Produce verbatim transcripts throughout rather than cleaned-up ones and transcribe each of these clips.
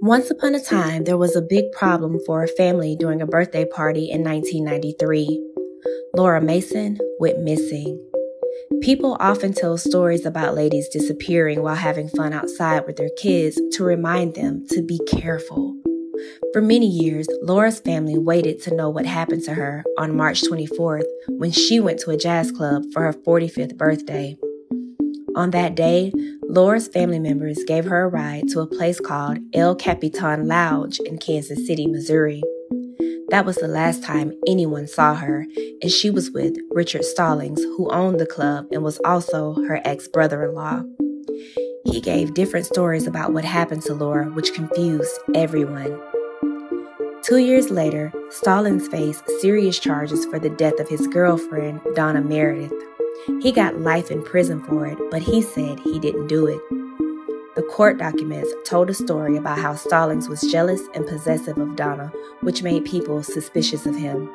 Once upon a time, there was a big problem for a family during a birthday party in nineteen ninety-three. Laura Mason went missing. People often tell stories about ladies disappearing while having fun outside with their kids to remind them to be careful. For many years, Laura's family waited to know what happened to her on March twenty-fourth when she went to a jazz club for her forty-fifth birthday. On that day, Laura's family members gave her a ride to a place called El Capitan Lounge in Kansas City, Missouri. That was the last time anyone saw her, and she was with Richard Stallings, who owned the club and was also her ex-brother-in-law. He gave different stories about what happened to Laura, which confused everyone. Two years later, Stallings faced serious charges for the death of his girlfriend, Donna Meredith. He got life in prison for it, but he said he didn't do it. The court documents told a story about how Stallings was jealous and possessive of Donna, which made people suspicious of him.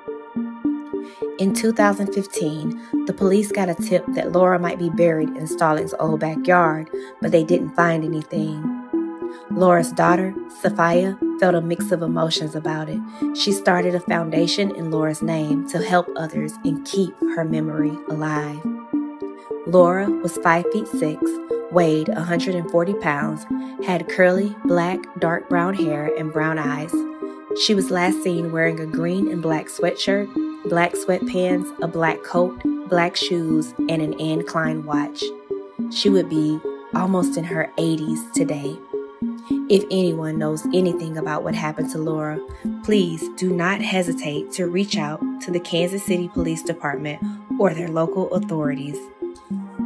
In two thousand fifteen, the police got a tip that Laura might be buried in Stallings' old backyard, but they didn't find anything. Laura's daughter, Sophia, felt a mix of emotions about it. She started a foundation in Laura's name to help others and keep her memory alive. Laura was five feet six, weighed one hundred forty pounds, had curly, black, dark brown hair and brown eyes. She was last seen wearing a green and black sweatshirt, black sweatpants, a black coat, black shoes, and an Anne Klein watch. She would be almost in her eighties today. If anyone knows anything about what happened to Laura, please do not hesitate to reach out to the Kansas City Police Department or their local authorities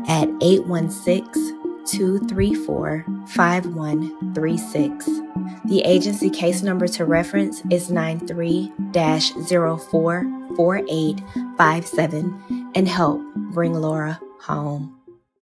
at eight one six, two three four, five one three six. The agency case number to reference is nine three dash zero four four eight five seven, and help bring Laura home.